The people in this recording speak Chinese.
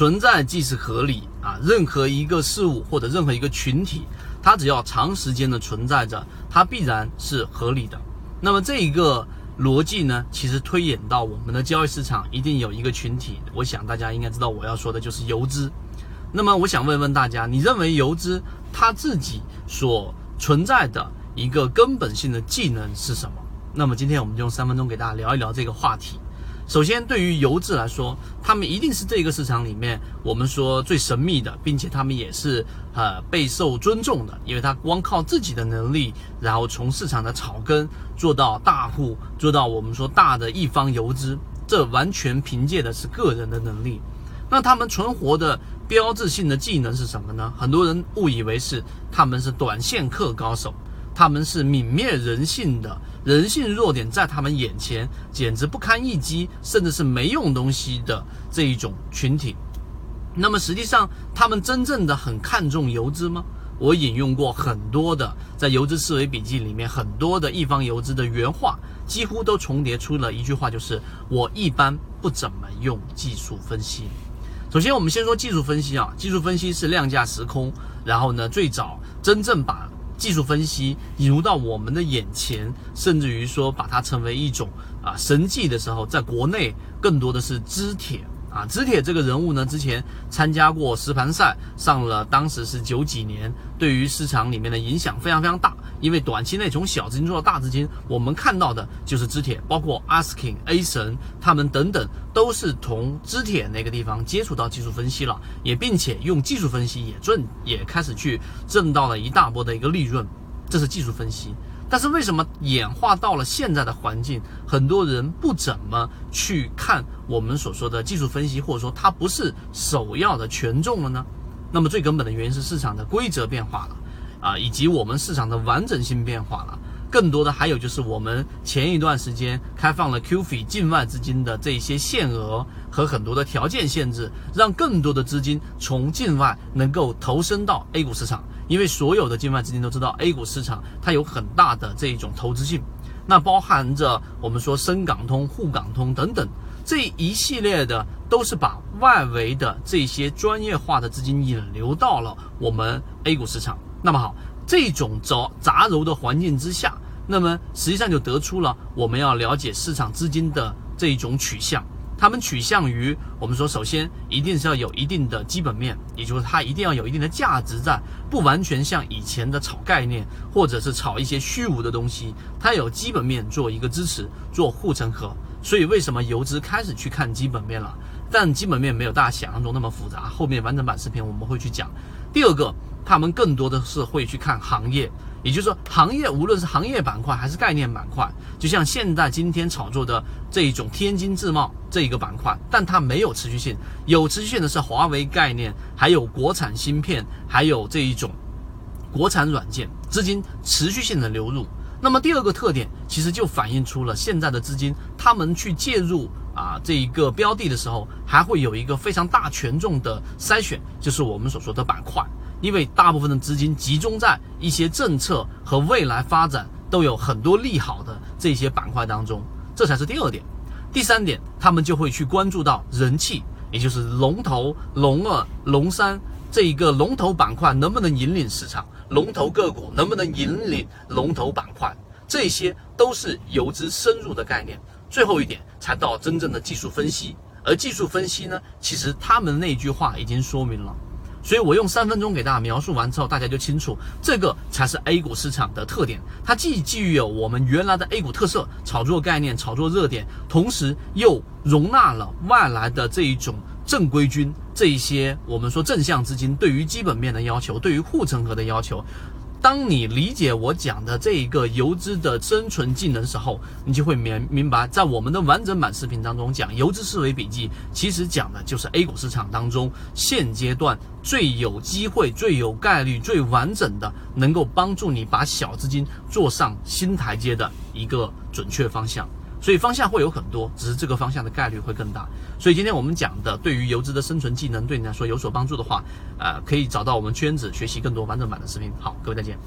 存在即是合理啊！任何一个事物或者任何一个群体，它只要长时间的存在着，它必然是合理的。那么这一个逻辑呢，其实推演到我们的交易市场，一定有一个群体。我想大家应该知道我要说的就是游资。那么我想问问大家，你认为游资它自己所存在的一个根本性的技能是什么？那么今天我们就用3分钟给大家聊一聊这个话题。首先，对于游资来说，他们一定是这个市场里面我们说最神秘的，并且他们也是备受尊重的，因为他光靠自己的能力，然后从市场的草根做到大户，做到我们说大的一方游资，这完全凭借的是个人的能力。那他们存活的标志性的技能是什么呢？很多人误以为是他们是短线客高手，他们是泯灭人性的，人性弱点在他们眼前简直不堪一击，甚至是没用东西的这一种群体。那么实际上他们真正的很看重游资吗？我引用过很多的，在游资思维笔记里面很多的一方游资的原话，几乎都重叠出了一句话，就是我一般不怎么用技术分析。首先我们先说技术分析啊，技术分析是量价时空，然后呢最早真正把技术分析引入到我们的眼前，甚至于说把它成为一种神技的时候，在国内更多的是知铁啊。知铁这个人物呢，之前参加过实盘赛，上了当时是90几年，对于市场里面的影响非常非常大。因为短期内从小资金做到大资金，我们看到的就是知铁，包括 Asking、A 神他们等等，都是从知铁那个地方接触到技术分析了，也并且用技术分析也开始去挣到了一大波的一个利润，这是技术分析。但是为什么演化到了现在的环境，很多人不怎么去看我们所说的技术分析，或者说它不是首要的权重了呢？那么最根本的原因是市场的规则变化了啊，以及我们市场的完整性变化了。更多的还有就是我们前一段时间开放了 QFII 境外资金的这些限额和很多的条件限制，让更多的资金从境外能够投身到 A 股市场。因为所有的境外资金都知道 A 股市场它有很大的这一种投资性，那包含着我们说深港通、沪港通等等，这一系列的都是把外围的这些专业化的资金引流到了我们 A 股市场。那么好，这种杂糅的环境之下，那么实际上就得出了我们要了解市场资金的这一种取向。他们取向于我们说，首先一定是要有一定的基本面，也就是它一定要有一定的价值在，不完全像以前的炒概念或者是炒一些虚无的东西，它有基本面做一个支持，做护城河。所以为什么游资开始去看基本面了？但基本面没有大家想象中那么复杂，后面完整版视频我们会去讲。第二个，他们更多的是会去看行业，也就是说行业，无论是行业板块还是概念板块，就像现在今天炒作的这一种天津自贸这一个板块，但它没有持续性。有持续性的是华为概念，还有国产芯片，还有这一种国产软件，资金持续性的流入。那么第二个特点其实就反映出了现在的资金，他们去介入这一个标的的时候，还会有一个非常大权重的筛选，就是我们所说的板块。因为大部分的资金集中在一些政策和未来发展都有很多利好的这些板块当中，这才是第二点。第三点，他们就会去关注到人气，也就是龙头、龙二、龙三，这一个龙头板块能不能引领市场，龙头个股能不能引领龙头板块，这些都是游资深入的概念。最后一点才到真正的技术分析，而技术分析呢，其实他们那句话已经说明了。所以我用3分钟给大家描述完之后，大家就清楚这个才是 A 股市场的特点。它既具有我们原来的 A 股特色，炒作概念、炒作热点，同时又容纳了外来的这一种正规军，这一些我们说正向资金对于基本面的要求，对于护城河的要求。当你理解我讲的这一个游资的生存技能时候，你就会明白，在我们的完整版视频当中讲游资思维笔记，其实讲的就是 A 股市场当中现阶段最有机会、最有概率、最完整的，能够帮助你把小资金做上新台阶的一个准确方向。所以方向会有很多，只是这个方向的概率会更大。所以今天我们讲的对于游资的生存技能对你来说有所帮助的话，可以找到我们圈子学习更多完整版的视频。好，各位再见。